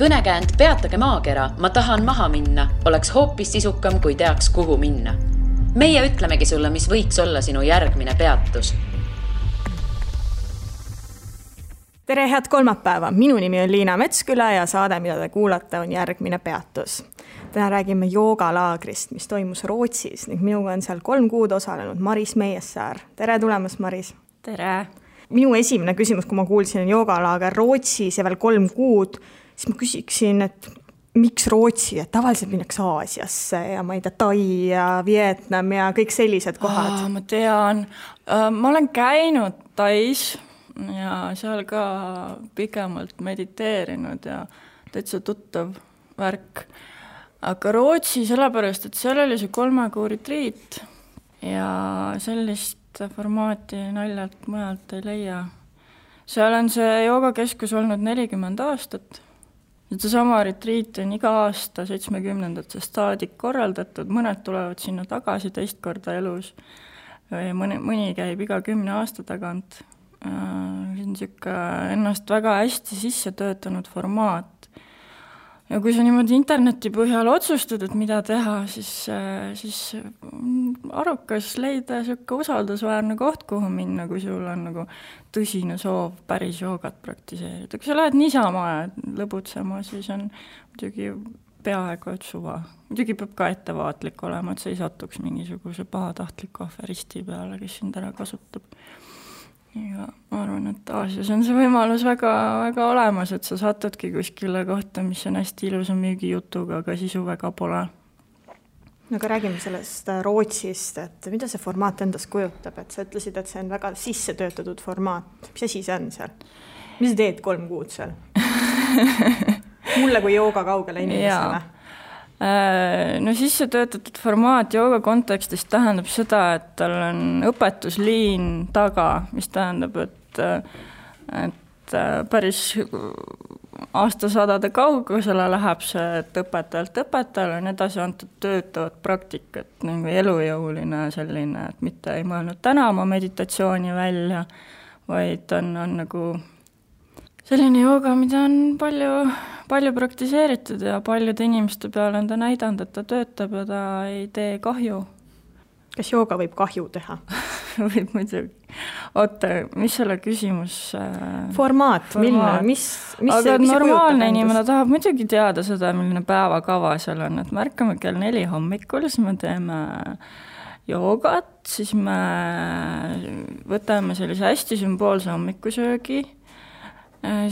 kõnekäänd "Peatage maakera, ma tahan maha minna" oleks hoopis sisukam, kui teaks, kuhu minna. Meie ütlemegi sulle, mis võiks olla sinu järgmine peatus. Tere, head kolmapäeva! Minu nimi on Liina Metsküla ja saade, mida te kuulate, on Järgmine peatus. Täna räägime joogalaagrist, mis toimus Rootsis ning minuga on seal 3 kuud osalenud Maris Meiesaar. Tere tulemast, Maris! Tere! Minu esimene küsimus, kui ma kuulsin, on joogalaager Rootsis ja veel 3 kuud, siis ma küsiksin, et miks Rootsi? Et tavaliselt minnakse Aasiasse ja ma ei tea, Tai ja Vietnam ja kõik sellised kohad. Ma tean. Ma olen käinud Tais ja seal ka pigemalt mediteerinud ja täitsa tuttav värk. Aga Rootsi sellepärast, et seal oli see 3-kuu retriit ja sellist formaati naljalt mujalt ei leia. Seal on see joogakeskus olnud 40 aastat. See sama retriit on iga aasta 70-ndatest saadik korraldatud, mõned tulevad sinna tagasi teist korda elus. Mõni käib iga 10 aasta tagant. See on siuke ennast väga hästi sisse töötanud formaat. Ja kui sa niimoodi interneti põhjal otsustad, et mida teha, siis arukas leida siuke usaldusväärne koht, kuhu minna, kui sul on nagu tõsine soov päris joogat praktiseerida. Kui sa lähed niisama ja lõbutsema, siis on muidugi peaaegu et suva. Muidugi peab ka ettevaatlik olema, et sa ei satuks mingisuguse pahatahtliku aferisti peale, kes sind ära kasutab. Ja ma arvan, et Aasias on see võimalus väga, väga olemas, et sa satudki kuskile kohta, mis on hästi ilusa müügijutuga, aga sisu väga pole. No ka räägime sellest Rootsist, et mida see formaat endas kujutab, et sa ütlesid, et see on väga sisse töötatud formaat. Mis asi see on seal? Mis sa teed 3 kuud seal? Mulle kui jooga kaugele inimesele. No sisse töötatud formaat jooga kontekstis tähendab seda, et tal on õpetusliin taga, mis tähendab, et päris aastasadade kaugusele läheb see, et õpetajal on edasi antud töötavad praktikat, nagu elujõuline selline, et mitte ei mõelnud täna oma meditatsiooni välja, vaid on nagu selline jooga, mida on palju praktiseeritud ja paljude inimeste peale on ta näidanud, et ta töötab ja ta ei tee kahju. Kas jooga võib kahju teha? Võib muidugi. Oota, mis selle küsimus? Formaat. Milline? Mis aga see, mis normaalne inimene tahab muidugi teada seda, milline päevakava seal on. Et märkame 4 hommikul, siis me teeme joogat, siis me võtame sellise hästi sümboolse hommikusöögi.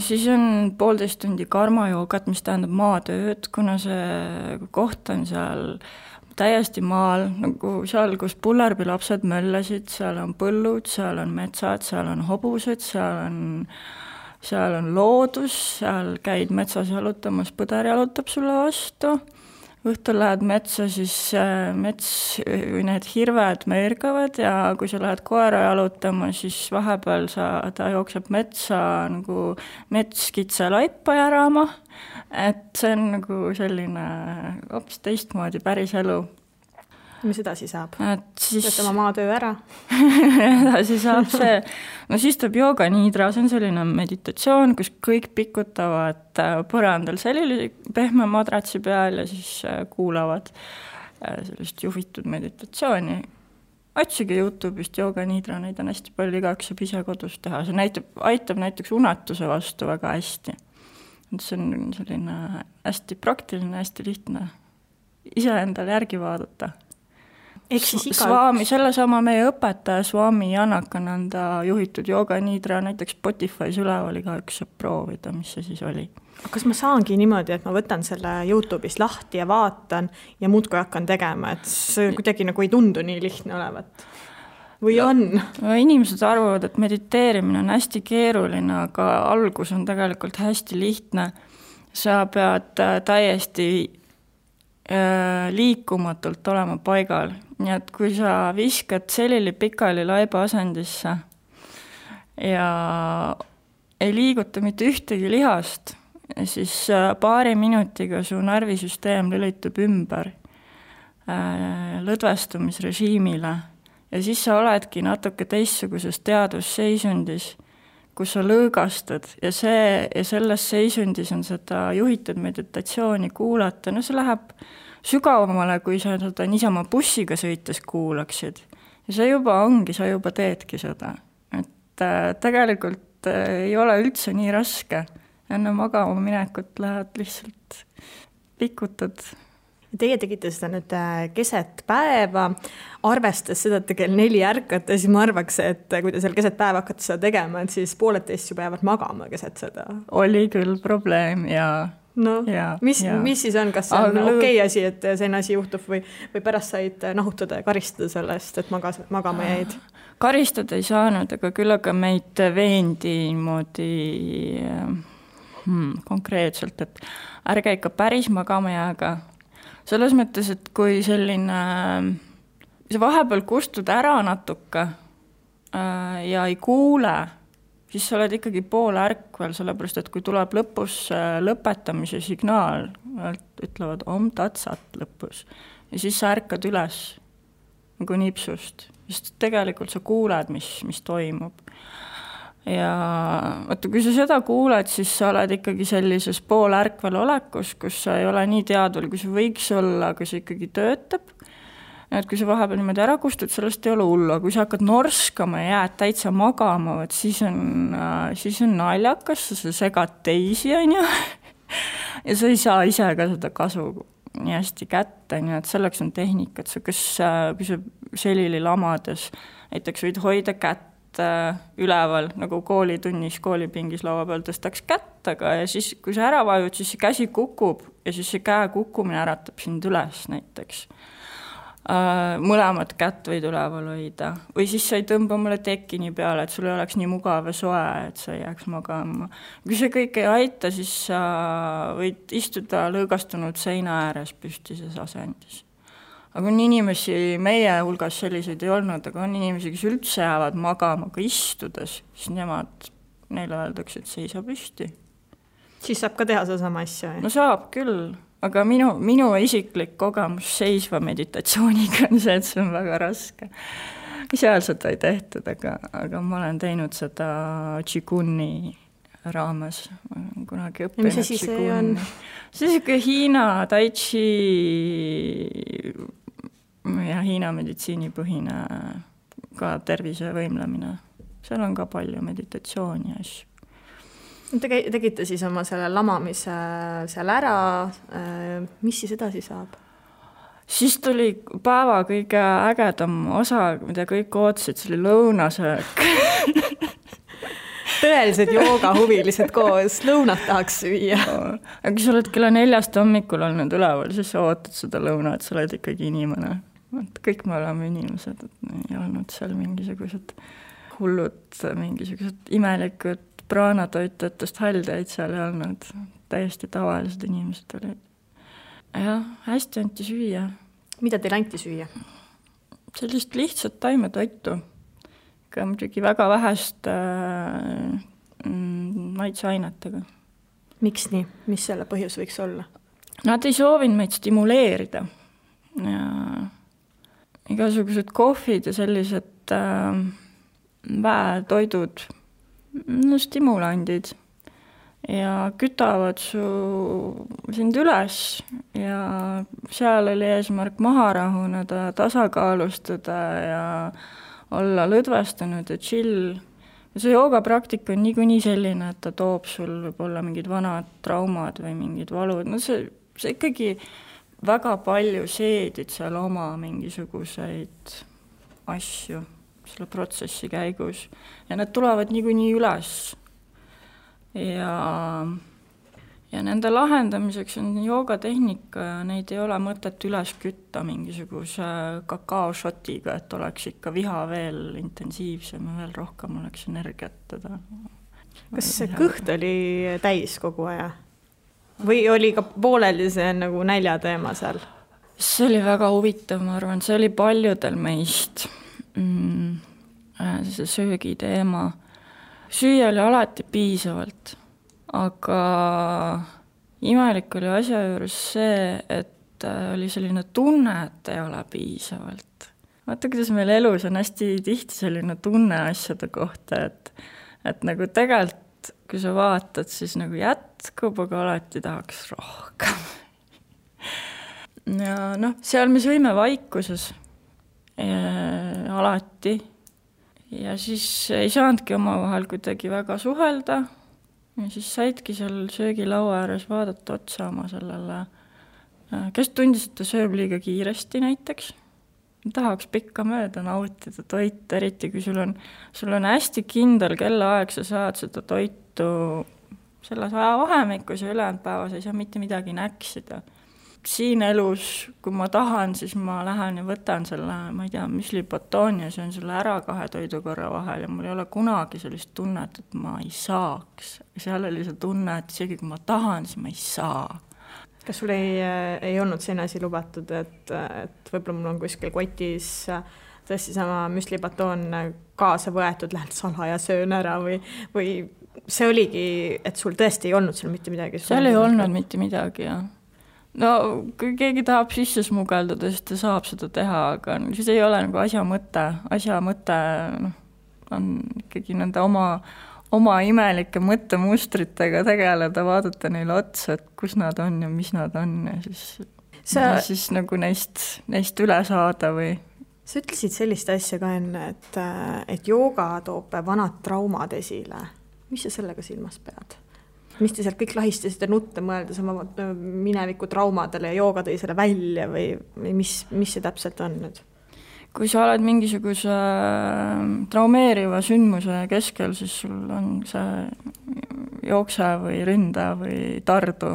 Siis on 1,5 tundi karmajoogat, mis tähendab maatööd, kuna see koht on seal täiesti maal, nagu seal, kus pullerbi lapsed möllasid, seal on põllud, seal on metsad, seal on hobused, seal on loodus, seal käid metsas jalutamas, põder jalutab sulle vastu. Õhtul lähed metsa, siis need hirved möirgavad ja kui sa lähed koera jalutama, siis vahepeal ta jookseb metsa nagu metskitse laipa järama. Et see on nagu selline hoopis teistmoodi päris elu. Mis edasi saab? Võtame maatöö ära. Edasi saab see. No siis tuleb jooga niidra, see on selline meditatsioon, kus kõik pikutavad põrandal sellise pehme madratsi peal ja siis kuulavad sellist juhitud meditatsiooni. Otsige YouTube'ist jooga niidra, neid on hästi palju, igaüks saab ise kodus teha. See aitab näiteks unatuse vastu väga hästi. See on selline hästi praktiline, hästi lihtne ise endale järgi vaadata. Selle sama meie õpetaja Swami Janakananda juhitud jooga niidra näiteks Spotify üleval igaüks saab proovida, mis see siis oli. Kas ma saangi niimoodi, et ma võtan selle YouTube'is lahti ja vaatan ja muudkui hakkan tegema, et see kuidagi nagu ei tundu nii lihtne olevat? Või on? No, inimesed arvavad, et mediteerimine on hästi keeruline, aga algus on tegelikult hästi lihtne. Sa pead täiesti liikumatult olema paigal. Nii et kui sa viskad selili pikali laiba asendisse ja ei liiguta mitte ühtegi lihast, siis 2 minutiga su närvisüsteem lülitub ümber lõdvestumisrežiimile ja siis sa oledki natuke teistsuguses teadusseisundis, kus sa lõõgastud ja selles seisundis on seda juhitud meditatsiooni kuulata, no see läheb sügavamale, kui sa seda niisama bussiga sõites kuulaksid. Ja sa juba teedki seda. Et tegelikult ei ole üldse nii raske. Enne magama minekut lähed lihtsalt pikutad. Teie tegite seda nüüd keset päeva, arvestas seda, et kell 4 ärkate, siis ma arvaks, et kui te seal keset päeva hakkate seda tegema, et siis pooleteist juba jäävad magama keset seda. Oli küll probleem ja... No, ja, mis siis on? Kas see on okei asi, et see asi juhtub või pärast said nahutada ja karistada sellest, et magama jäid? Karistada ei saanud, aga küll aga meid veendi moodi konkreetselt, et ärge ikka päris magama jääga. Selles mõttes, et kui see vahepeal kustud ära natuke ja ei kuule, siis sa oled ikkagi poole ärkvel, sellepärast, et kui tuleb lõpus lõpetamise signaal, ütlevad om tatsat lõpus, ja siis sa ärkad üles nagu nipsust, sest tegelikult sa kuuled, mis toimub. Ja kui sa seda kuuled, siis sa oled ikkagi sellises pool ärkvel olekus, kus sa ei ole nii teadvel, kui sa võiks olla, kui sa ikkagi töötab. Ja et kui sa vahepeal niimoodi ära kustud, sellest ei ole hullu. Kui sa hakkad norskama ja jääd täitsa magama, siis on naljakas, sa segad teisi on ju. Ja sa ei saa ise ka seda kasu nii hästi kätte, nii et selleks on tehnika, et sa kui sa selili lamades, näiteks võid hoida kätt üleval, nagu koolitunnis, koolipingis laua peal tõstaks kättaga ja siis, kui sa ära vajud, siis see käsi kukub ja siis see käe kukkumine äratab sind üles näiteks. Mõlemad kätt võid üleval hoida. Või siis sa ei tõmba mulle tekini peale, et sul ei oleks nii mugav ja soe, et sa ei jääks magama. Kui see kõik ei aita, siis sa võid istuda lõõgastunud seina ääres püstises asendis. Aga on inimesi, meie hulgas selliseid ei olnud, aga on inimesi, kes üldse jäävad magama ka istudes, siis neile öeldakse, et see ei saa püsti. Siis saab ka teha seda sama asja? No saab küll, aga minu isiklik kogemus seisva meditatsiooniga on see, et see on väga raske. Seal seda ei tehtud, aga ma olen teinud seda qiguni raames. Ma olen kunagi õppinud qiguni. See on siuke Hiina tai chi... ja Hiina meditsiinipõhine ka tervise võimlemine. Seal on ka palju meditatsiooni asju. Tegite siis oma selle lamamise seal ära. Mis siis edasi saab? Siis tuli päeva kõige ägedam osa, mida kõik ootsid, see oli lõunasöök. Tõelised joogahuvilised koos, lõunat tahaks süüa. Aga kui sa oled kella 4 hommikul olnud üleval, siis sa ootad seda lõuna, et sa oled ikkagi inimene. Kõik me oleme inimesed, et ei olnud seal mingisugused hullud, mingisugused imelikud praanatoitjatest haldeid seal ei olnud. Täiesti tavalised inimesed olid. Ja hästi anti süüa. Mida teil anti süüa? Sellist lihtsat taimetoitu. Ka muidugi väga vähest maitseainetega. Miks nii? Mis selle põhjus võiks olla? Nad ei soovinud meid stimuleerida. Ja igasugused kohvid ja sellised väetoidud, stimulandid ja kütavad sind üles ja seal oli eesmärk maha rahuneda, tasakaalustada ja olla lõdvastanud ja chill. Ja see joogapraktika on niikuinii selline, et ta toob sul võib-olla mingid vanad traumad või mingid valud. No see ikkagi väga palju seedid seal oma mingisuguseid asju selle protsessi käigus. Ja nad tulevad niikuinii üles. Ja nende lahendamiseks on joogatehnika ja neid ei ole mõtet üles kütta mingisuguse kakaoshotiga, et oleks ikka viha veel intensiivsem ja veel rohkem oleks energiatada. Kas see kõht oli täis kogu aja? Või oli ka pooleli see nagu nälja teema seal? See oli väga huvitav, ma arvan, see oli paljudel meist see söögi teema. Süüa oli alati piisavalt. Aga imelik oli asja juures see, et oli selline tunne, et ei ole piisavalt. Vaata, kuidas meil elus on hästi tihti selline tunne asjade kohta, et et nagu tegelikult, kui sa vaatad, siis nagu jätkub, aga alati tahaks rohkem. Ja noh, seal me sõime vaikuses alati ja siis ei saanudki oma vahel kuidagi väga suhelda ja siis saidki seal söögilaua ääres vaadata otsa oma sellele, kes tundis, et ta sööb liiga kiiresti näiteks. Tahaks pikka mööda nautida toit, eriti kui sul on hästi kindel kellaaeg, sa saad seda toitu selles ajavahemikus ja ülejäänud päevas ei saa mitte midagi näksida. Siin elus, kui ma tahan, siis ma lähen ja võtan selle, ma ei tea, müslipatooni ja see on selle ära kahe toidukorra vahel ja mul ei ole kunagi sellist tunnet, et ma ei saaks. Seal oli see tunne, et isegi kui ma tahan, siis ma ei saa. Kas sul ei olnud see asi lubatud, et võib-olla mul on kuskil kotis tõesti sama müslipatoon kaasa võetud, lähen sala ja söön ära või see oligi, et sul tõesti ei olnud seal mitte midagi? Seal ei olnud mitte midagi, jah. No, kui keegi tahab sisse smugeldada, siis ta saab seda teha, aga siis ei ole nagu asja mõte. Asja mõte on ikkagi nende oma imelike mõttemustritega tegeleda, vaadata neile otsa, et kus nad on ja mis nad on ja siis nagu neist üle saada või... Sa ütlesid sellist asja ka enne, et jooga toob vanad traumad esile. Mis sa sellega silmas pead? Mis te seal kõik lahistasite nutte mõeldes oma mineviku traumadele ja jooga tõi selle välja või mis see täpselt on nüüd? Kui sa oled mingisuguse traumeeriva sündmuse keskel, siis sul on see jookse või ründa või tardu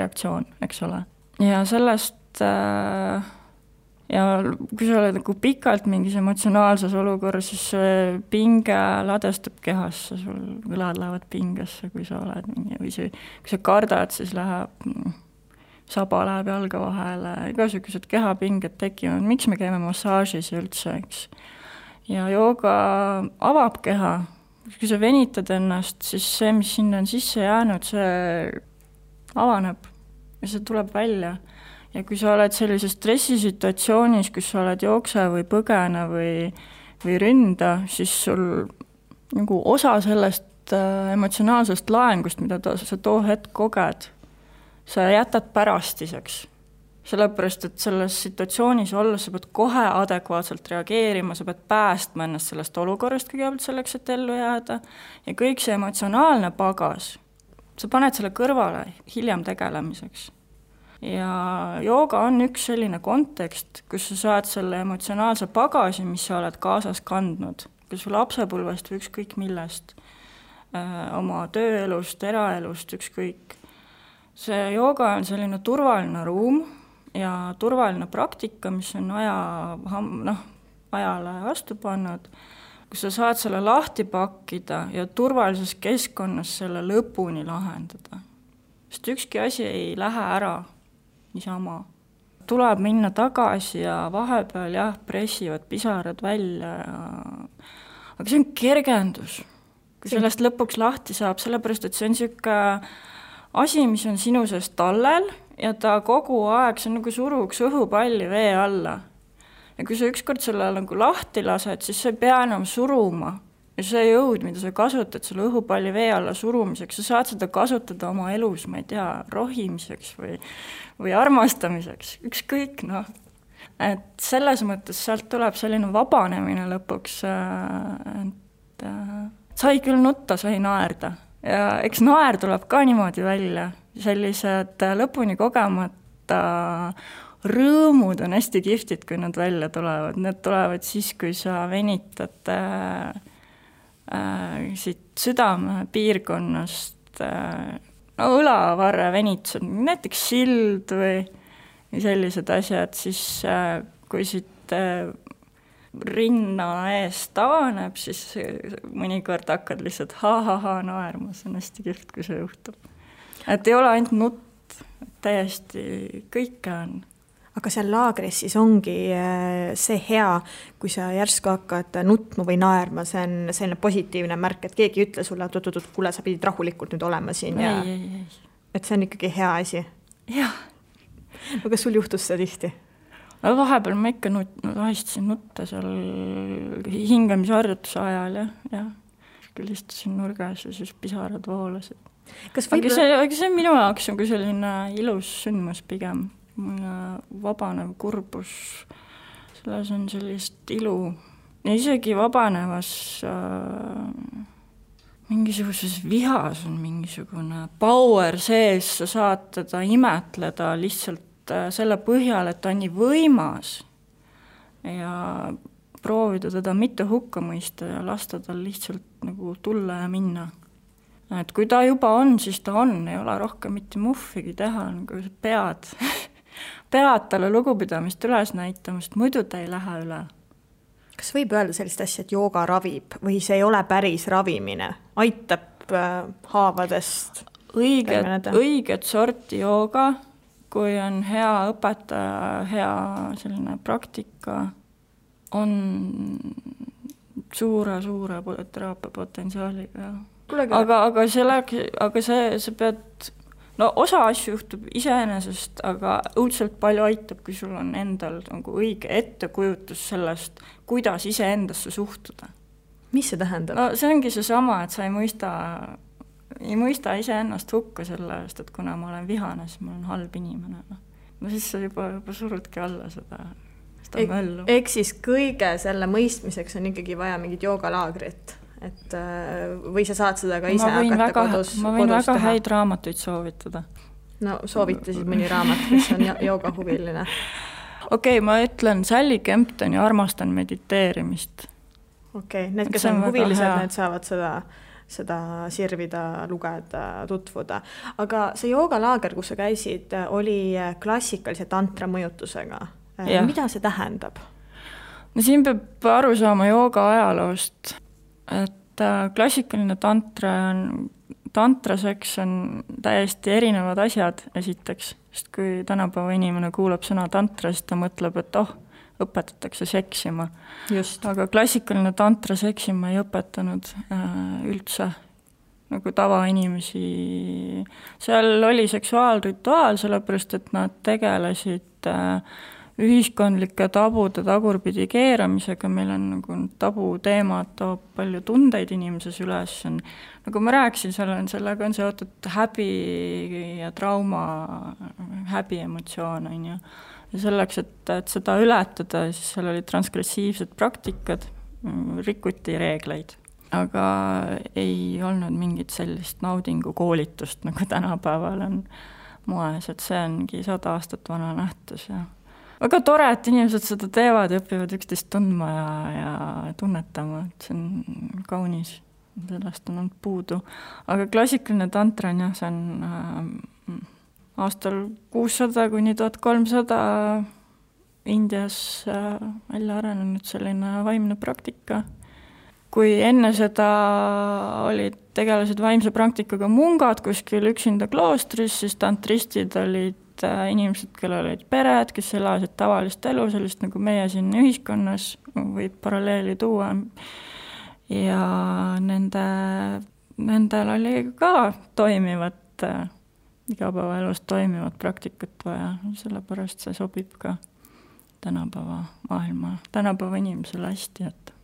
reaktsioon, eks ole. Ja sellest, ja kui sa oled nagu pikalt mingis emotsionaalses olukorras, siis pinge ladestub kehasse, sul kõlad lähevad pingasse, kui sa oled mingi, või kui sa kardad, siis läheb... Saba läheb jalga vahele, igasugused kehapinged tekivad. Miks me käime massaažis üldse, eks? Ja jooga avab keha. Kui sa venitad ennast, siis see, mis sinna on sisse jäänud, see avaneb ja see tuleb välja. Ja kui sa oled sellises stressisituatsioonis, kus sa oled jookse või põgene või ründa, siis sul nagu osa sellest emotsionaalsest laengust, mida sa too hetk koged, sa jätad pärastiseks, sellepärast, et selles situatsioonis olla, sa pead kohe adekvaatselt reageerima, sa pead päästma ennast sellest olukorrast kõigepealt selleks, et ellu jääda ja kõik see emotsionaalne pagas, sa paned selle kõrvale hiljem tegelemiseks. Ja jooga on üks selline kontekst, kus sa saad selle emotsionaalse pagasi, mis sa oled kaasas kandnud, kas või lapsepõlvest või ükskõik millest, oma tööelust, eraelust, ükskõik. See jooga on selline turvaline ruum ja turvaline praktika, mis on ajale vastu pannud, kus sa saad selle lahti pakkida ja turvalises keskkonnas selle lõpuni lahendada. Sest ükski asi ei lähe ära niisama. Tuleb minna tagasi ja vahepeal jah, pressivad pisarad välja. Aga see on kergendus, kui sellest lõpuks lahti saab, sellepärast, et see on siuke... Asi, mis on sinu seest tallel ja ta kogu aeg, see on nagu suruks õhupalli vee alla. Ja kui sa ükskord selle nagu lahti lased, siis sa ei pea enam suruma. Ja see jõud, mida sa kasutad selle õhupalli vee alla surumiseks, sa saad seda kasutada oma elus, ma ei tea, rohimiseks või armastamiseks. Ükskõik, noh. Et selles mõttes sealt tuleb selline vabanemine lõpuks. Sai küll nutta, sai naerda. Ja eks naer tuleb ka niimoodi välja. Sellised lõpuni kogemata rõõmud on hästi kihvtid, kui nad välja tulevad. Need tulevad siis, kui sa venitad siit südame piirkonnast õlavarre venitused, näiteks sild või sellised asjad, siis kui siit rinna ees tavaneb, siis mõnikord hakkad lihtsalt naerma, see on hästi kihvt, kui see juhtub. Et ei ole ainult nutt, täiesti kõike on. Aga seal laagris siis ongi see hea, kui sa järsku hakkad nutma või naerma, see on selline positiivne märk, et keegi ütle sulle, et kuule, sa pidid rahulikult nüüd olema siin. Ei. Et see on ikkagi hea asi. Jah. Aga sul juhtus see tihti? Vahepeal ma ikka ahistasin nutta seal hingamisharjutuse ajal. Ja. kuskil istusin nurgas ja siis pisarad voolasid. Aga see minu jaoks on kui selline ilus sündmus pigem. Vabanev kurbus, selles on sellist ilu. Ja isegi vabanevas mingisuguses vihas on mingisugune power sees, sa saad teda imetleda lihtsalt selle põhjal, et ta on nii võimas ja proovida teda mitte hukka mõista ja lasta tal lihtsalt nagu tulla ja minna. Et kui ta juba on, siis ta on, ei ole rohkem mitte muffigi teha, nagu pead talle lugupidamist üles näitamast, muidu ta ei lähe üle. Kas võib öelda sellist asja, et jooga ravib või see ei ole päris ravimine? Aitab haavadest? Õiget sorti jooga, kui on hea õpetaja, hea selline praktika, on suure teraapia potentsiaaliga. Aga see pead... No osa asju juhtub iseenesest, aga õudselt palju aitab, kui sul on endal õige ettekujutus sellest, kuidas iseendasse suhtuda. Mis see tähendab? No, see ongi see sama, et sa ei mõista iseennast hukka selle eest, et kuna ma olen vihane, siis ma olen halb inimene. No siis sa juba surudki alla seda. Eks siis kõige selle mõistmiseks on ikkagi vaja mingit joogalaagrit, et või sa saad seda ka ise hakata kodus teha. Ma võin väga häid raamatuid soovitada. No soovitasid mõni raamat, mis on jooga huviline. Okei, ma ütlen Sally Kemptoni armastan mediteerimist. Okei, need, kes on huvilised, need saavad seda sirvida, lugeda, tutvuda. Aga see joogalaager, kus sa käisid, oli klassikalise tantra mõjutusega. Ja. Mida see tähendab? No siin peab aru saama jooga ajaloost, et klassikaline tantraseks on täiesti erinevad asjad esiteks, sest kui tänapäeva inimene kuulab sõna tantra, siis ta mõtleb, et õpetatakse seksima. Just. Aga klassikaline tantra seksima ei õpetanud üldse. Nagu tavainimesi. Seal oli seksuaalrituaal, sellepärast, et nad tegelesid ühiskondlike tabude tagurpidi keeramisega, meil on tabuteemad, toob palju tundeid inimeses üles. Nagu ma rääksin, sellega on seotud häbi ja trauma, häbi emotsioon. Ja selleks, et seda ületada, siis seal oli transgressiivsed praktikad, rikuti reegleid. Aga ei olnud mingit sellist naudingu koolitust, nagu tänapäeval on moes, et see ongi 100 aastat vana nähtus ja väga tore, et inimesed seda teevad ja õpivad üksteist tundma ja tunnetama, et see on kaunis, sellest on olnud puudu. Aga klassikaline tantra on, jah, see on aastal 600 kuni 1300 Indias välja arenenud selline vaimne praktika. Kui enne seda olid tegelased vaimse praktikaga mungad kuskil üksinda kloostris, siis tantristid olid inimesed, kellel olid pered, kes elasid tavalist elu, sellist nagu meie siin ühiskonnas võib paralleeli tuua. Ja nendel oli ka toimivat, igapäeva elus toimivat praktikat vaja, sellepärast see sobib ka tänapäeva maailma, tänapäeva inimesele hästi, et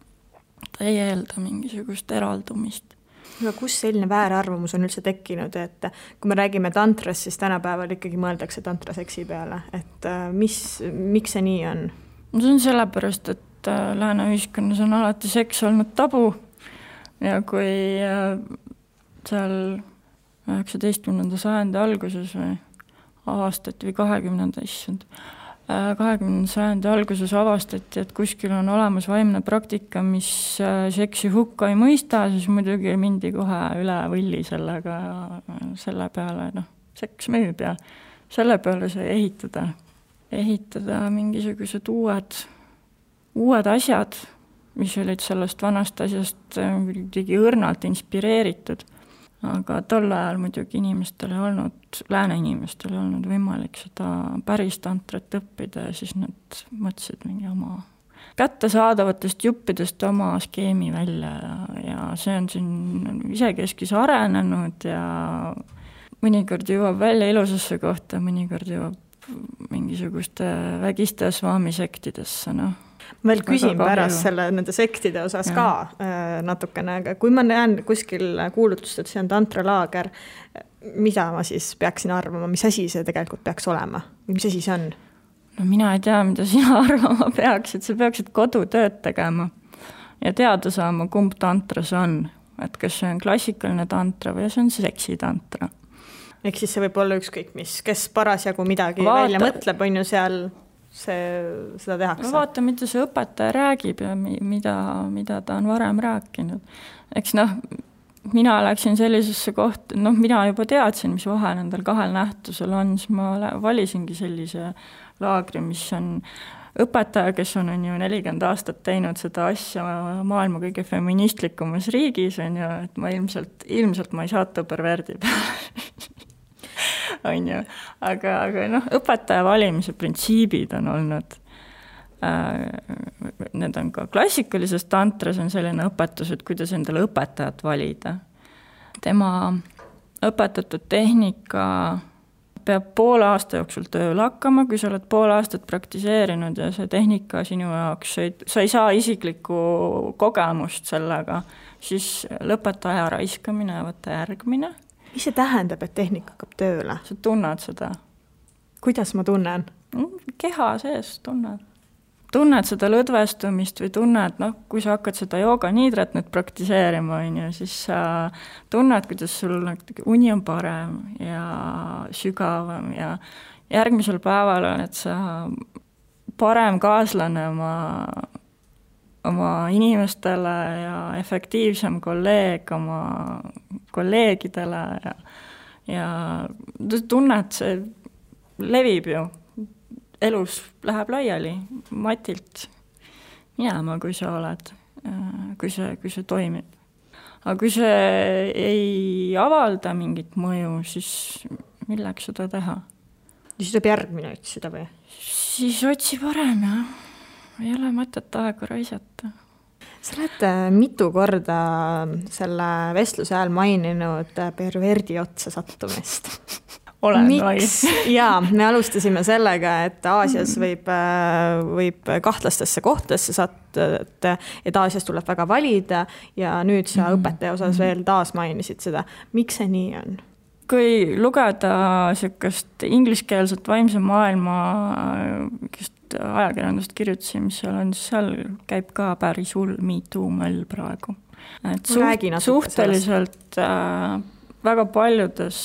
ta ei eelda mingisugust eraldumist. Ja kus selline väärarvamus on üldse tekkinud, et kui me räägime tantras, siis tänapäeval ikkagi mõeldakse tantraseksi peale, et miks see nii on? No see on sellepärast, et lääne ühiskonnas on alati seks olnud tabu ja kui seal 19. sajandi alguses avastati või 20. sajandi alguses avastati, et kuskil on olemas vaimne praktika, mis seksi hukka ei mõista, siis muidugi mindi kohe üle võlli sellega ja selle peale, seks müüb ja selle peale sai ehitada mingisugused uued asjad, mis olid sellest vanast asjast õrnalt inspireeritud. Aga tol ajal muidugi lääne inimestel ei olnud võimalik seda päris tantrat õppida ja siis nad mõtlesid mingi oma kättesaadavatest juppidest oma skeemi välja ja see on siin isekeskis arenenud ja mõnikord jõuab välja ilusasse kohta, mõnikord jõuab mingisuguste vägiste svaamisektidesse. ma veel küsin pärast selle nende sektide osas ja. Ka natukene, aga kui ma näen kuskil kuulutust, et see on tantralaager, mida ma siis peaksin arvama, mis asi see tegelikult peaks olema? Mis asi see on? No mina ei tea, mida sina arvama peaksid. Sa peaksid kodutööd tegema ja teada saama, kumb tantra see on. Et kas see on klassikaline tantra või see on seksitantra. Eks siis see võib olla ükskõik mis, kes parasjagu midagi välja mõtleb, on ju seal seda tehakse. Vaata, mida see õpetaja räägib ja mida ta on varem rääkinud. Eks mina läksin sellisesse kohta, mina juba teadsin, mis vahe nendel kahel nähtusel on, siis ma valisingi sellise laagri, mis on õpetaja, kes on ju 40 aastat teinud seda asja maailma kõige feministlikumas riigis, on ju, et ma ilmselt ma ei saata perverdi peale. On ju, aga õpetaja valimise printsiibid on olnud. Need on ka klassikalises tantras on selline õpetus, et kuidas endale õpetajat valida. Tema õpetatud tehnika peab poole aasta jooksul tööl hakkama, kui sa oled poole aastat praktiseerinud ja see tehnika sinu jaoks, sa ei saa isiklikku kogemust sellega, siis lõpeta aja raiskamine ja võtta järgmine. Mis see tähendab, et tehnika hakkab tööle? Sa tunned seda. Kuidas ma tunnen? Keha sees tunned. Tunned seda lõdvestumist või tunned, kui sa hakkad seda jooganiidrat nüüd praktiseerima, siis sa tunned, kuidas sul uni on parem ja sügavam ja järgmisel päeval on, et sa parem kaaslane oma inimestele ja efektiivsem kolleeg oma kolleegidele ja tunned, see levib ju. Elus läheb laiali, matilt jääma, kui sa oled, kui see toimib. Aga kui see ei avalda mingit mõju, siis milleks seda teha? Siis tuleb järgmine otsida või? Siis otsi parem, jah. Ei ole mõtet aega raisata. Sa oled mitu korda selle vestluse ajal maininud perverdi otsa sattumist. Miks? Jaa, me alustasime sellega, et Aasias võib kahtlastesse kohtadesse sattuda, et Aasias tuleb väga valida ja nüüd sa õpetaja osas veel taas mainisid seda. Miks see nii on? Kui lugeda sellist ingliskeelset vaimse maailma ajakirjandust kirjutasin, mis seal on, seal käib ka päris hull miituumõll praegu. Suhteliselt väga paljudes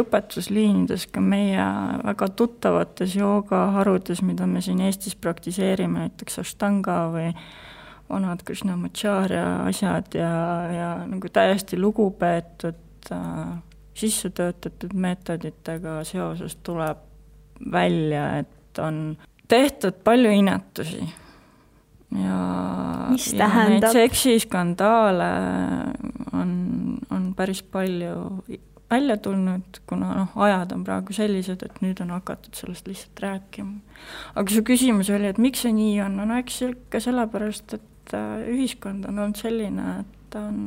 õpetusliinides ka meie väga tuttavates joogaharudes, mida me siin Eestis praktiseerime, näiteks ashtanga või vanad Krishnamacharya asjad ja täiesti lugupeetud sisse töötatud meetoditega seoses tuleb välja, et on tehtud palju inetusi. Ja, neid seksiskandaale on päris palju välja tulnud, kuna ajad on praegu sellised, et nüüd on hakatud sellest lihtsalt rääkima. Aga su küsimus oli, et miks see nii on? Eks ka sellepärast, et ühiskond on olnud selline, et ta on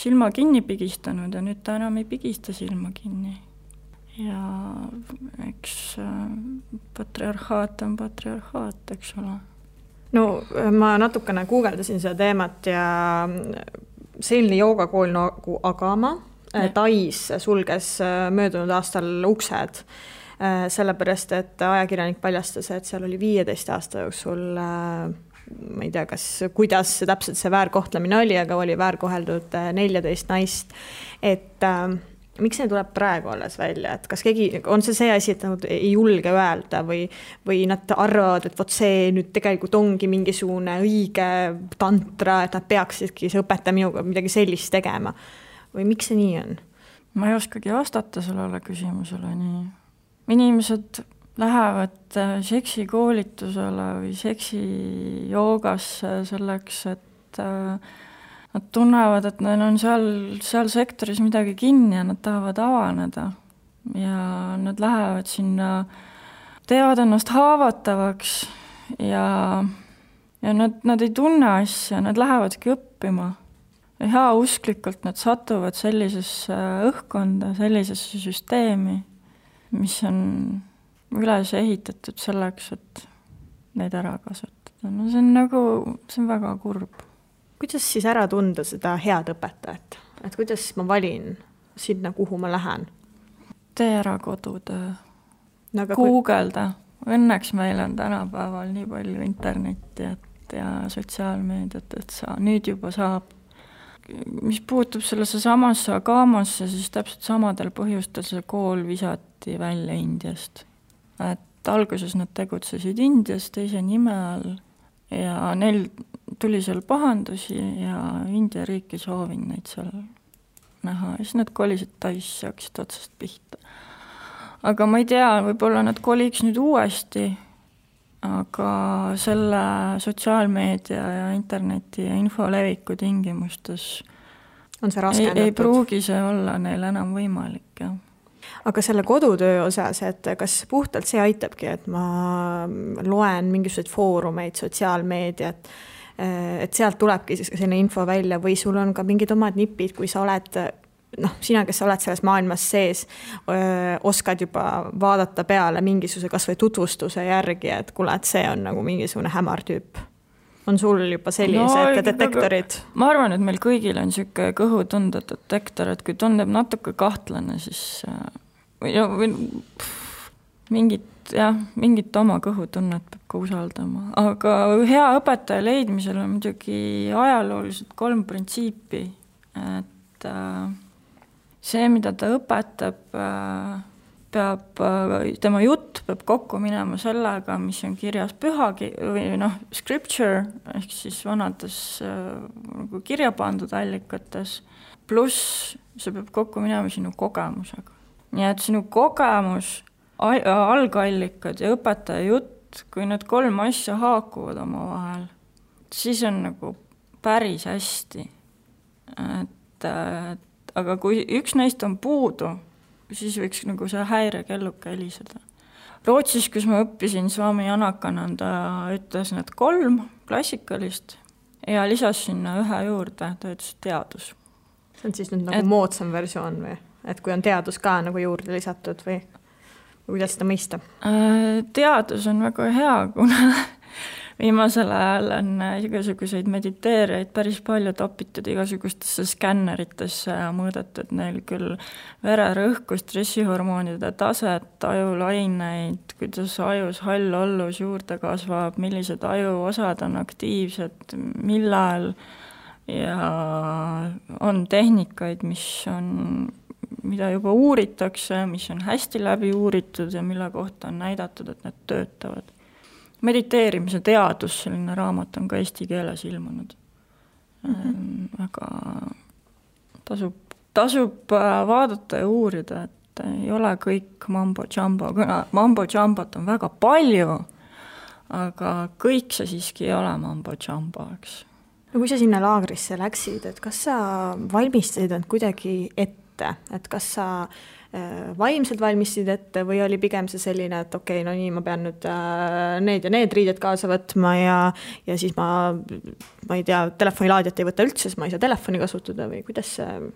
silma kinni pigistanud ja nüüd ta enam ei pigista silma kinni. Ja eks patriarhaat on patriarhaat, eks ole. Ma natukene guugeldasin seda teemat ja selline joogakool nagu Agama Tais sulges möödunud aastal uksed. Sellepärast, et ajakirjanik paljastas, et seal oli 15 aasta jooksul, ma ei tea, kuidas täpselt see väärkohtlemine oli, aga oli väärkoheldud 14 naist. Et miks see tuleb praegu alles välja? Et kas keegi, on see asi, et nad ei julge öelda või nad arvavad, et see nüüd tegelikult ongi mingisugune õige tantra, et nad peaksidki see õpetaja minuga midagi sellist tegema? Või miks see nii on? Ma ei oskagi vastata sellele küsimusele nii. Inimesed lähevad seksikoolitusele või seksijoogasse selleks, et nad tunnevad, et neil on seal sektoris midagi kinni ja nad tahavad avaneda. Ja nad lähevad sinna, teevad ennast haavatavaks ja nad ei tunne asja, nad lähevadki õppima. Ja heausklikult nad satuvad sellisesse õhkonda, sellisesse süsteemi, mis on üles ehitatud selleks, et neid ära kasutada. no see on nagu, see on väga kurb. Kuidas siis ära tunda seda head õpetajat? Et kuidas ma valin sinna, kuhu ma lähen? Tee ära kodutöö. No, guugelda. Õnneks meil on tänapäeval nii palju internetti ja sotsiaalmeediat, et sa nüüd juba saab. Mis puutub sellesse samasse Agamasse, siis täpselt samadel põhjustel see kool visati välja Indiast. Et alguses nad tegutsesid Indias teise nime all ja neil tuli seal pahandusi ja India riik ei soovinud neid seal näha. Ja siis nad kolisid Taisse, hakkasid otsast pihta. Aga ma ei tea, võib-olla nad koliks nüüd uuesti, aga selle sotsiaalmeedia ja interneti ja infoleviku tingimustes on see ei pruugi see olla neil enam võimalik. Ja. Aga selle kodutöö osas, et kas puhtalt see aitabki, et ma loen mingisuguseid foorumeid, sotsiaalmeediat, et sealt tulebki siis selline info välja või sul on ka mingid omad nipid, kui sa oled... sina, kes sa oled selles maailmas sees, oskad juba vaadata peale mingisuguse kasvõi tutvustuse järgi, et kuule, et see on nagu mingisugune hämar tüüp. On sul juba sellised detektorid? Ma arvan, et meil kõigil on selline kõhutunde detektor, et kui tundeb natuke kahtlane, siis mingit oma kõhutunnet peab ka usaldama. Aga hea õpetaja leidmisel on muidugi ajalooliselt 3 printsiipi, et see, mida ta õpetab, tema jutt peab kokku minema sellega, mis on kirjas scripture, ehk siis vanades kirja pandud allikates, pluss see peab kokku minema sinu kogemusega. Nii et sinu kogemus, algallikad ja õpetaja jutt, kui need 3 asja haakuvad oma vahel, siis on nagu päris hästi. Aga kui üks neist on puudu, siis võiks nagu see häire kelluke heliseda. Rootsis, kus ma õppisin, Swami Janakananda ütles need 3 klassikalist ja lisas sinna 1 juurde, ta ütles teadus. See on siis nüüd nagu moodsam versioon või? Et kui on teadus ka nagu juurde lisatud või kuidas seda mõista? Teadus on väga hea, kuna viimasel ajal on igasuguseid mediteerijaid päris palju topitud igasugustesse skänneritesse ja mõõdetud neil küll vererõhku, stressihormoonide taset, ajulaineid, kuidas ajus hall ollus juurde kasvab, millised ajuosad on aktiivsed, millal ja on tehnikaid, mida juba uuritakse, mis on hästi läbi uuritud ja mille kohta on näidatud, et need töötavad. Mediteerimise teadus, selline raamat on ka eesti keeles ilmunud. Aga tasub vaadata ja uurida, et ei ole kõik mambo-jambo. Mambo-jambot on väga palju, aga kõik see siiski ei ole mambo-jambo. Kui sa sinna laagrisse läksid, et kas sa valmistasid end kuidagi ette, et kas sa vaimselt valmisid ette või oli pigem see selline, et okei, no nii, ma pean nüüd need ja need riided kaasa võtma ja siis ma ei tea, telefonilaadjat ei võta üldse, ma ei saa telefoni kasutada või kuidas see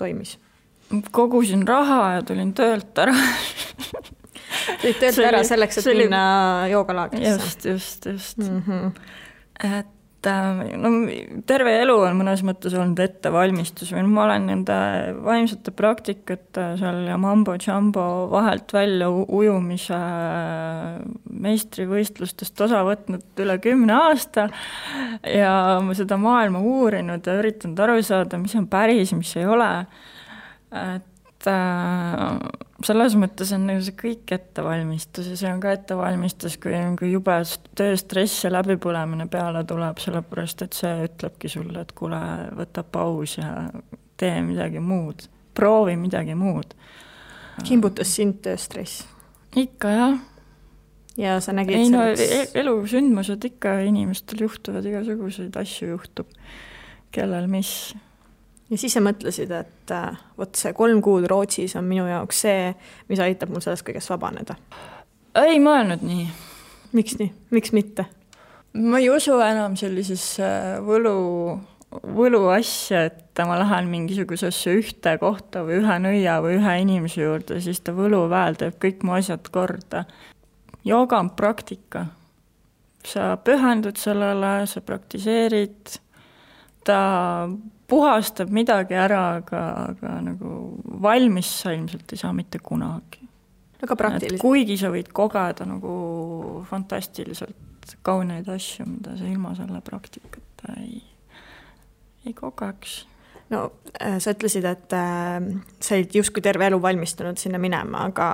toimis? Kogusin raha ja tulin töölt ära. Tulid töölt ära selleks, et minna joogalaagrisse. Just. Mm-hmm. Terve elu on mõnes mõttes olnud ettevalmistus. Ma olen nende vaimsete praktikate seal ja mambo-jambo vahelt välja ujumise meistrivõistlustest osa võtnud üle 10 aasta ja ma seda maailma uurinud ja üritanud aru saada, mis on päris, mis ei ole. Selles mõttes on see kõik ettevalmistus ja see on ka ettevalmistus, kui on juba tööstress ja läbipõlemine peale tuleb, sellepärast, et see ütlebki sulle, et kuule, võta paus ja tee midagi muud, proovi midagi muud. Kimbutas sind tööstress? Ikka, jah. Ja sa nägid selleks? Elusündmused ikka inimestel juhtuvad, igasuguseid asju juhtub, kellel mis... Ja siis sa mõtlesid, et võt see 3 kuud Rootsis on minu jaoks see, mis aitab mul sellest kõigest vabaneda. Ei mõelnud nii. Miks nii? Miks mitte? Ma ei usu enam sellises võlu asja, et ma lähen mingisugusesse ühte kohta või ühe nõia või ühe inimese juurde, siis ta võlu väel teeb kõik mu asjad korda. Jooga on praktika. sa pühendud sellele, sa praktiseerid, ta puhastab midagi ära, aga nagu valmis sa ilmselt ei saa mitte kunagi. Aga praktiliselt. Kuigi sa võid kogeda nagu fantastiliselt kauneid asju, mida sa ilma selle praktikata ei kogaks. No, sa ütlesid, et sa olid justkui terve elu valmistunud sinna minema, aga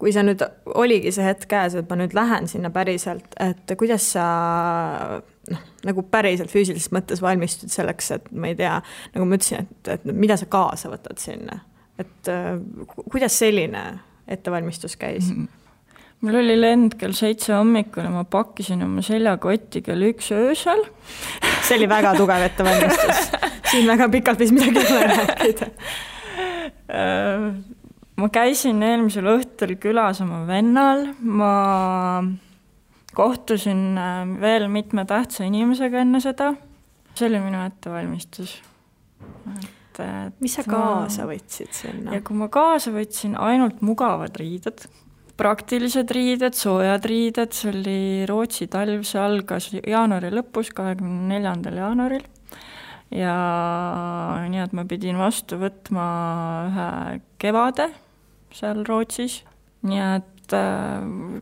kui sa nüüd oligi see hetk käes, et ma nüüd lähen sinna päriselt, et kuidas sa nagu päriselt füüsilises mõttes valmistud selleks, et ma ei tea, nagu ma ütlesin, et mida sa kaasa võtad sinna? Et kuidas selline ettevalmistus käis? Mul oli lend kell 7 hommikul ja ma pakkisin oma seljakotti kell 1 öösel. See oli väga tugev ettevalmistus. Siin väga pikalt võis midagi rääkida. Ma käisin eelmisel õhtul külas oma vennal. Ma kohtusin veel mitme tähtsa inimesega enne seda. See oli minu ettevalmistus. Mis sa kaasa võtsid sinna? Ja kui ma kaasa võtsin ainult mugavad riided, praktilised riided, soojad riided, see oli Rootsi talv, see algas jaanuari lõpus, 24. jaanuaril. Ja nii, et ma pidin vastu võtma ühe kevade seal Rootsis, nii et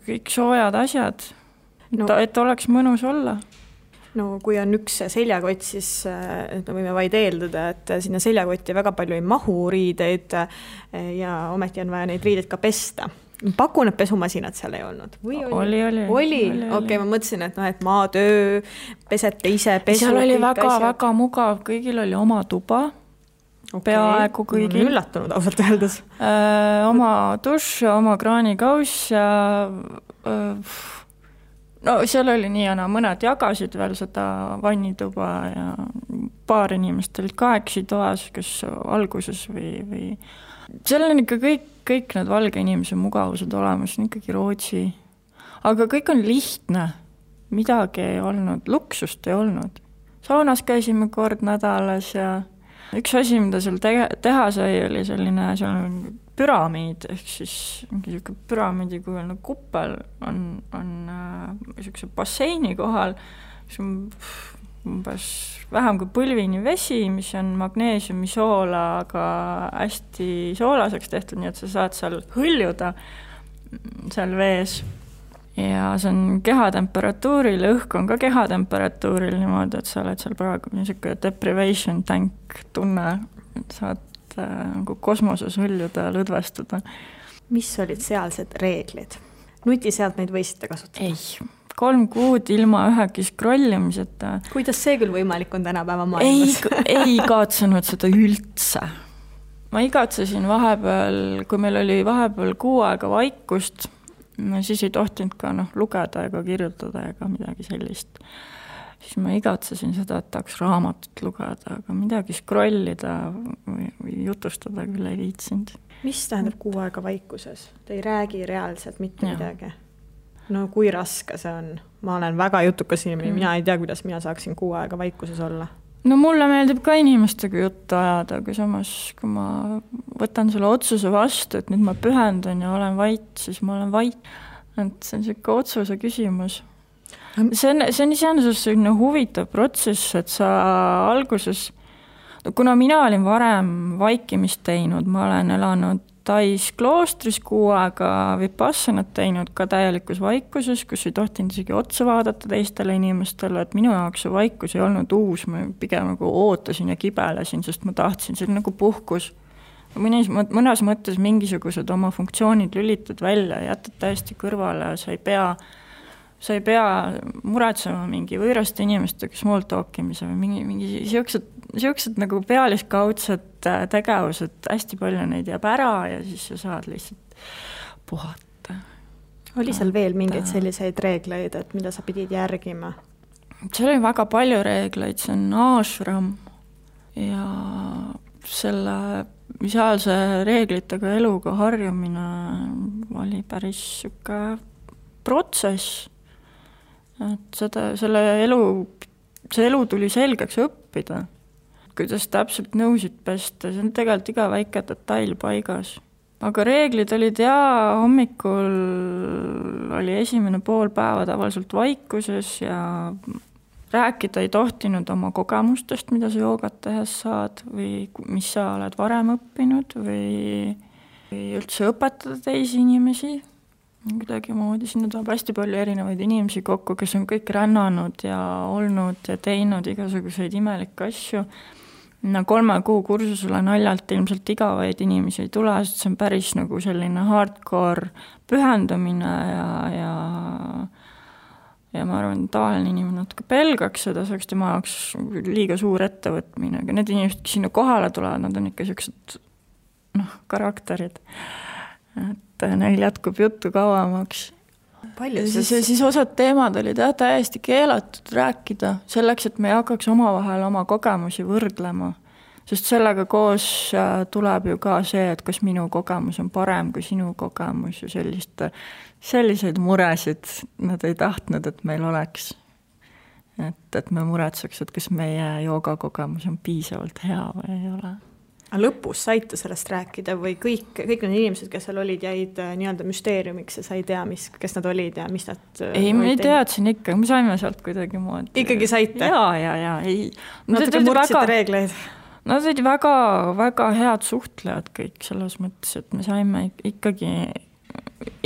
kõik soojad asjad, et oleks mõnus olla. No kui on üks seljakott, siis me võime vaid eeldada, et sinna seljakotti väga palju ei mahu riideid ja ometi on vaja neid riideid ka pesta. Pakun, et pesumasinad seal ei olnud. Oli. Okei, ma mõtlesin, et maatöö, pesete ise, pesu. Seal oli väga mugav, kõigil oli oma tuba. Okay. Peaaegu kõigil. Üllatunud ausalt öeldes. Oma dusch, oma kraanikauss ja no seal oli nii ja mõned jagasid veel seda vannituba ja paar inimest olid 8 toas, kes alguses või seal on ikka kõik need valge inimese mugavused olemas, on ikkagi Rootsi. Aga kõik on lihtne. Midagi ei olnud, luksust ei olnud. Saunas käisime kord nädalas ja üks asi, mida seal teha sai, oli selline püramiid, ehk siis püramiidi kujuline kuppel on niisuguse basseini kohal, mis on umbes vähem kui põlvini vesi, mis on magneesiumi soola, aga hästi soolaseks tehtud, nii et sa saad seal hõljuda seal vees. Ja see on kehatemperatuuril, õhk on ka kehatemperatuuril niimoodi, et sa oled seal praegu niisugune deprivation tank tunne, et saad kosmoses hõljuda ja lõdvestuda. Mis olid sealsed reeglid? Nutiseadmeid võisite kasutada? Ei. 3 kuud ilma ühegi scrollimiseta. Kuidas see küll võimalik on tänapäeva maailmas? Ei kaotsenud seda üldse. Ma igatsesin vahepeal, kui meil oli vahepeal 2 kuu aega vaikust, siis ei tohtinud ka lugeda ega kirjutada ega midagi sellist. Siis ma igatsesin seda, et tahaks raamatut lugeda, aga midagi scrollida või jutustada küll ei viitsinud. Mis tähendab 2 kuu aega vaikuses? Te ei räägi reaalselt mitte midagi. No kui raske see on? Ma olen väga jutukas inimene, mina ei tea, kuidas mina saaksin 2 kuu aega vaikuses olla. No mulle meeldib ka inimestega juttu ajada, aga samas, kui ma võtan selle otsuse vastu, et nüüd ma pühendan ja olen vait, siis ma olen vait. Et see on selline otsuse küsimus. See on iseenesest selline huvitav protsess, et sa alguses, kuna mina olin varem vaikimist teinud, ma olen elanud Tais kloostris 2 kuu aega vipassanat teinud ka täielikus vaikuses, kus ei tohtinud isegi otsa vaadata teistele inimestele, et minu jaoks see vaikus ei olnud uus, ma pigem ootasin ja kibelesin, sest ma tahtsin, see oli puhkus. Mõnes mõttes mingisugused oma funktsioonid lülitad välja, jätad täiesti kõrvale, sa ei pea muretsema mingi võõraste inimestega small talkimise või mingi siuksed nagu pealiskaudsed tegevused, hästi palju neid jääb ära ja siis sa saad lihtsalt puhata. Oli seal veel mingeid selliseid reegleid, et mida sa pidid järgima? Seal oli väga palju reegleid, see on ashram ja selle visuaalse reeglitega eluga harjumine oli päris siuke protsess, et see elu tuli selgeks õppida. Kuidas täpselt nõusid pesta, see on tegelikult iga väike detail paigas. aga reeglid olid jaa, hommikul oli esimene pool päeva tavaliselt vaikuses ja rääkida ei tohtinud oma kogemustest, mida sa joogat tehes saad või mis sa oled varem õppinud või üldse õpetada teisi inimesi. Kuidagi moodi sinna tuleb hästi palju erinevaid inimesi kokku, kes on kõik rännanud ja olnud ja teinud igasuguseid imelikke asju. 3 kuu kursusele naljalt ilmselt igavaid inimesi ei tule, sest see on päris nagu selline hardcore pühendumine ja ma arvan, et tavaline inimene natuke pelgaks seda, see oleks tema jaoks liiga suur ettevõtmine, aga need inimesed, kes sinna kohale tulevad, nad on ikka sellised karakterid, et neil jätkub juttu kauemaks. Siis osad teemad olid täiesti keelatud rääkida selleks, et me ei hakkaks omavahel oma kogemusi võrdlema, sest sellega koos tuleb ju ka see, et kas minu kogemus on parem kui sinu kogemus ja selliseid muresid nad ei tahtnud, et meil oleks, et me muretsaks, et kas meie joogakogemus on piisavalt hea või ei ole. Lõpus saite sellest rääkida või kõik need inimesed, kes seal olid, jäid nii-öelda müsteeriumiks ja sa ei tea, kes nad olid ja mis nad... Ei, ma ei teadsin ikka, me saime sealt kuidagi moodi. Ikkagi saite? Jaa. Natuke murtsite reegleid. Nad olid väga, väga head suhtlejad kõik selles mõttes, et me saime ikkagi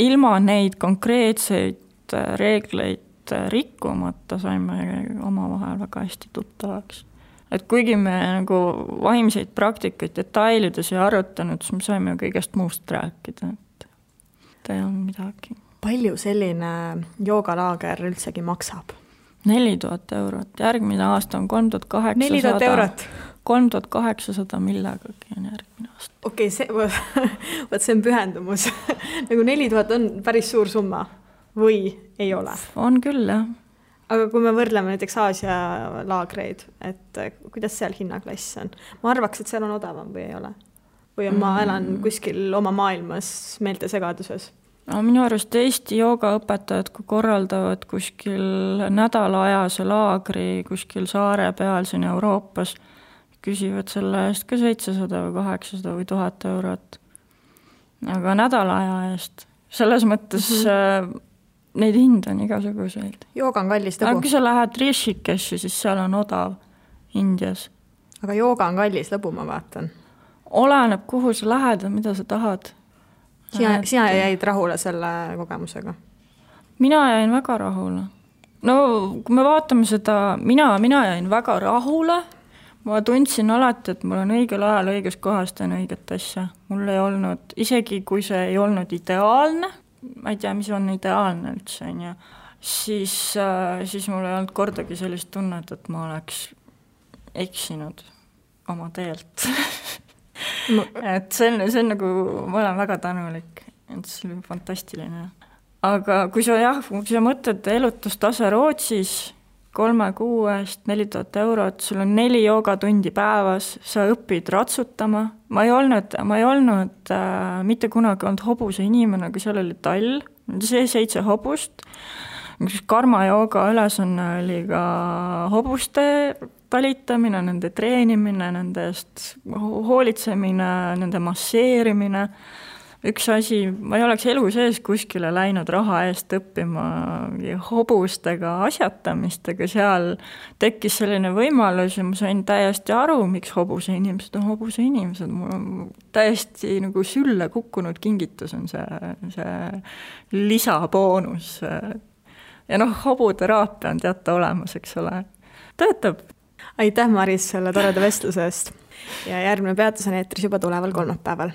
ilma neid konkreetseid reegleid rikkumata saime omavahel väga hästi tuttavaks. Et kuigi me nagu vaimseid praktikaid detailides ei arutanud, siis me saime kõigest muust rääkida, et ei olnud midagi. Palju selline joogalaager üldsegi maksab? 4000 eurot. Järgmine aasta on 3800. 4000 eurot? 3800 millegagi on järgmine aasta. Okei, see on pühendumus. Nagu 4000 on päris suur summa või ei ole? On küll, jah. Aga kui me võrdleme näiteks Aasia laagreid, et kuidas seal hinnaklass on? Ma arvaks, et seal on odavam või ei ole? Või ma elan kuskil oma maailmas meelte segaduses? No, minu arust Eesti joogaõpetajad, kui korraldavad kuskil nädalaajase laagri, kuskil saare peal siin Euroopas, küsivad selle eest ka 700 või 800 või 1000 eurot. Aga nädalaaja eest. Selles mõttes... Neid hind on igasuguseid. Jooga on kallis lõbu. Aga kui sa lähed Rishikessi, siis seal on odav Indias. Aga jooga on kallis lõbu, ma vaatan. Oleneb, kuhu sa lähed ja mida sa tahad. Sina jäid rahule selle kogemusega? Mina jäin väga rahule. No, kui me vaatame seda, mina jäin väga rahule. Ma tundsin alati, et mul on õigel ajal õiges kohast ja õiget asja. Mul ei olnud, isegi kui see ei olnud ideaalne, ma ei tea, mis on ideaalne üldse, siis mul ei olnud kordagi sellist tunnet, et ma oleks eksinud oma teelt. Et see on nagu, ma olen väga tänulik, et see oli fantastiline. Aga kui sa mõtled elutustase Rootsis 3 kuu eest 4000 eurot, sul on 4 joogatundi päevas, sa õpid ratsutama. Ma ei olnud mitte kunagi olnud hobuse inimene, aga seal oli tall, see 7 hobust. Karma jooga ülesanne oli ka hobuste talitamine, nende treenimine, nende eest hoolitsemine, nende masseerimine. Üks asi, ma ei oleks elu sees kuskile läinud raha eest õppima hobustega asjatamist, aga seal tekkis selline võimalus ja ma sain täiesti aru, miks hobuse inimesed on hobuse inimesed. Mul on täiesti nagu sülle kukkunud kingitus on see lisaboonus. Ja hobuteraapia on teata olemas, eks ole. Töötab! Aitäh, Maris, selle toreda vestluse eest! Ja järgmine peatus on eetris juba tuleval kolmapäeval.